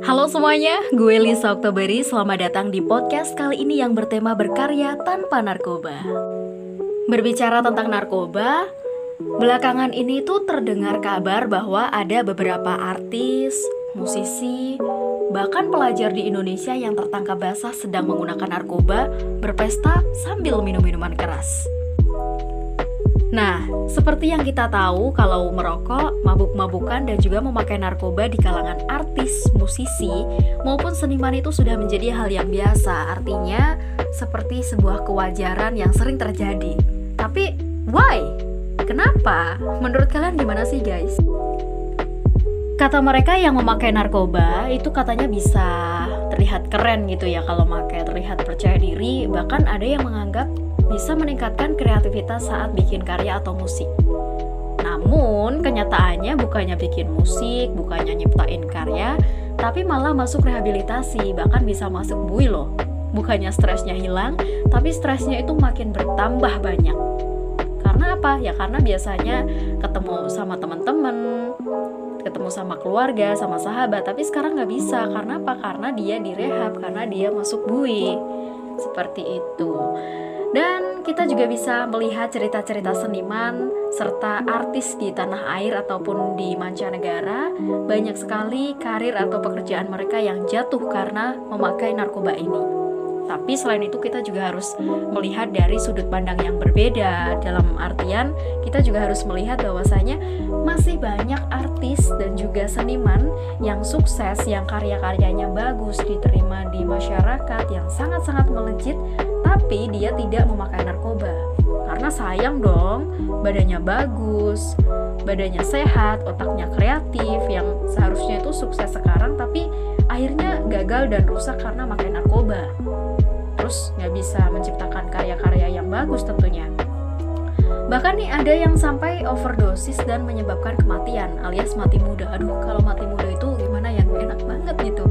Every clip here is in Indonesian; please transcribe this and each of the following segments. Halo semuanya, gue Lisa Oktoberi. Selamat datang di podcast kali ini yang bertema berkarya tanpa narkoba. Berbicara tentang narkoba, belakangan ini tuh terdengar kabar bahwa ada beberapa artis, musisi, bahkan pelajar di Indonesia yang tertangkap basah sedang menggunakan narkoba berpesta sambil minum minuman keras. Nah, seperti yang kita tahu, kalau merokok, mabuk-mabukan, dan juga memakai narkoba di kalangan artis, musisi, maupun seniman itu sudah menjadi hal yang biasa. Artinya, seperti sebuah kewajaran yang sering terjadi. Tapi, why? Kenapa? Menurut kalian gimana sih, guys? Kata mereka yang memakai narkoba itu katanya bisa terlihat keren gitu ya, kalau pakai terlihat percaya diri, bahkan ada yang menganggap bisa meningkatkan kreativitas saat bikin karya atau musik. Namun kenyataannya bukannya bikin musik, bukannya nyiptain karya, tapi malah masuk rehabilitasi, bahkan bisa masuk bui loh. Bukannya stresnya hilang, tapi stresnya itu makin bertambah banyak. Karena apa? Ya karena biasanya ketemu sama teman-teman, ketemu sama keluarga, sama sahabat, tapi sekarang nggak bisa. Karena apa? Karena dia direhab, karena dia masuk bui. Seperti itu. Dan kita juga bisa melihat cerita-cerita seniman serta artis di tanah air ataupun di mancanegara, banyak sekali karir atau pekerjaan mereka yang jatuh karena memakai narkoba ini. Tapi selain itu kita juga harus melihat dari sudut pandang yang berbeda, dalam artian kita juga harus melihat bahwasanya masih banyak artis dan juga seniman yang sukses, yang karya-karyanya bagus, diterima di masyarakat, yang sangat-sangat melejit, tapi dia tidak memakai narkoba. Karena sayang dong, badannya bagus, badannya sehat, otaknya kreatif, yang seharusnya itu sukses sekarang tapi akhirnya gagal dan rusak karena pakai narkoba. Terus nggak bisa menciptakan karya-karya yang bagus tentunya. Bahkan nih ada yang sampai overdosis dan menyebabkan kematian alias mati muda. Aduh, kalau mati muda itu gimana ya, enak banget gitu.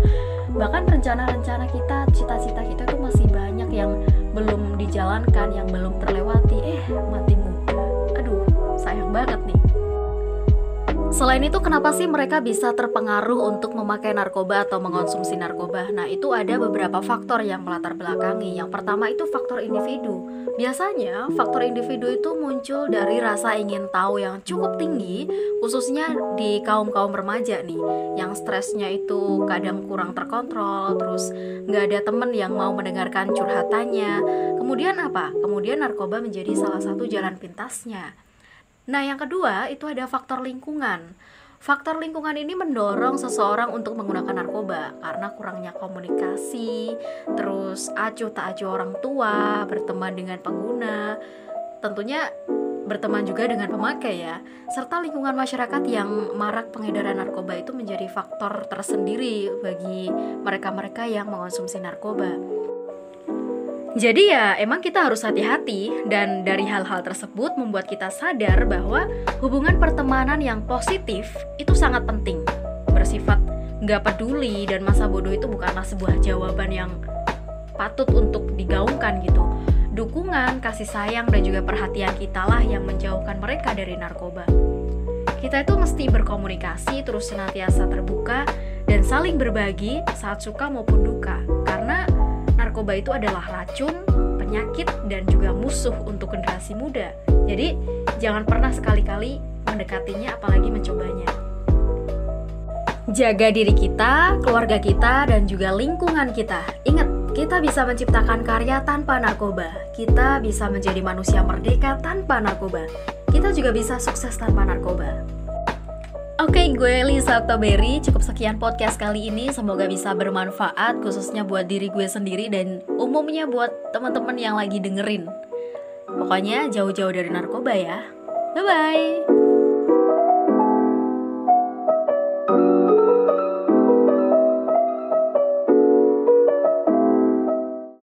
Bahkan rencana-rencana kita, cita-cita kita tuh masih banyak yang belum dijalankan, yang belum terlewati, mati muda. Aduh, sayang banget nih. Selain itu, kenapa sih mereka bisa terpengaruh untuk memakai narkoba atau mengonsumsi narkoba? Nah, itu ada beberapa faktor yang melatar belakangi. Yang pertama itu faktor individu. Biasanya, faktor individu itu muncul dari rasa ingin tahu yang cukup tinggi, khususnya di kaum-kaum remaja nih, yang stresnya itu kadang kurang terkontrol, terus nggak ada temen yang mau mendengarkan curhatannya. Kemudian apa? Kemudian narkoba menjadi salah satu jalan pintasnya. Nah, yang kedua itu ada faktor lingkungan. Faktor lingkungan ini mendorong seseorang untuk menggunakan narkoba karena kurangnya komunikasi, terus acuh tak acuh orang tua, berteman dengan pengguna, tentunya berteman juga dengan pemakai ya, serta lingkungan masyarakat yang marak pengedaran narkoba itu menjadi faktor tersendiri bagi mereka-mereka yang mengonsumsi narkoba. Jadi ya emang kita harus hati-hati, dan dari hal-hal tersebut membuat kita sadar bahwa hubungan pertemanan yang positif itu sangat penting. Bersifat gak peduli dan masa bodoh itu bukanlah sebuah jawaban yang patut untuk digaungkan gitu. Dukungan, kasih sayang, dan juga perhatian kitalah yang menjauhkan mereka dari narkoba. Kita itu mesti berkomunikasi, terus senantiasa terbuka, dan saling berbagi saat suka maupun duka. Karena narkoba itu adalah racun, penyakit, dan juga musuh untuk generasi muda. Jadi, jangan pernah sekali-kali mendekatinya apalagi mencobanya. Jaga diri kita, keluarga kita, dan juga lingkungan kita. Ingat, kita bisa menciptakan karya tanpa narkoba. Kita bisa menjadi manusia merdeka tanpa narkoba. Kita juga bisa sukses tanpa narkoba. Oke, gue Lisa Oktoberi. Cukup sekian podcast kali ini. Semoga bisa bermanfaat khususnya buat diri gue sendiri dan umumnya buat teman-teman yang lagi dengerin. Pokoknya jauh-jauh dari narkoba ya. Bye-bye.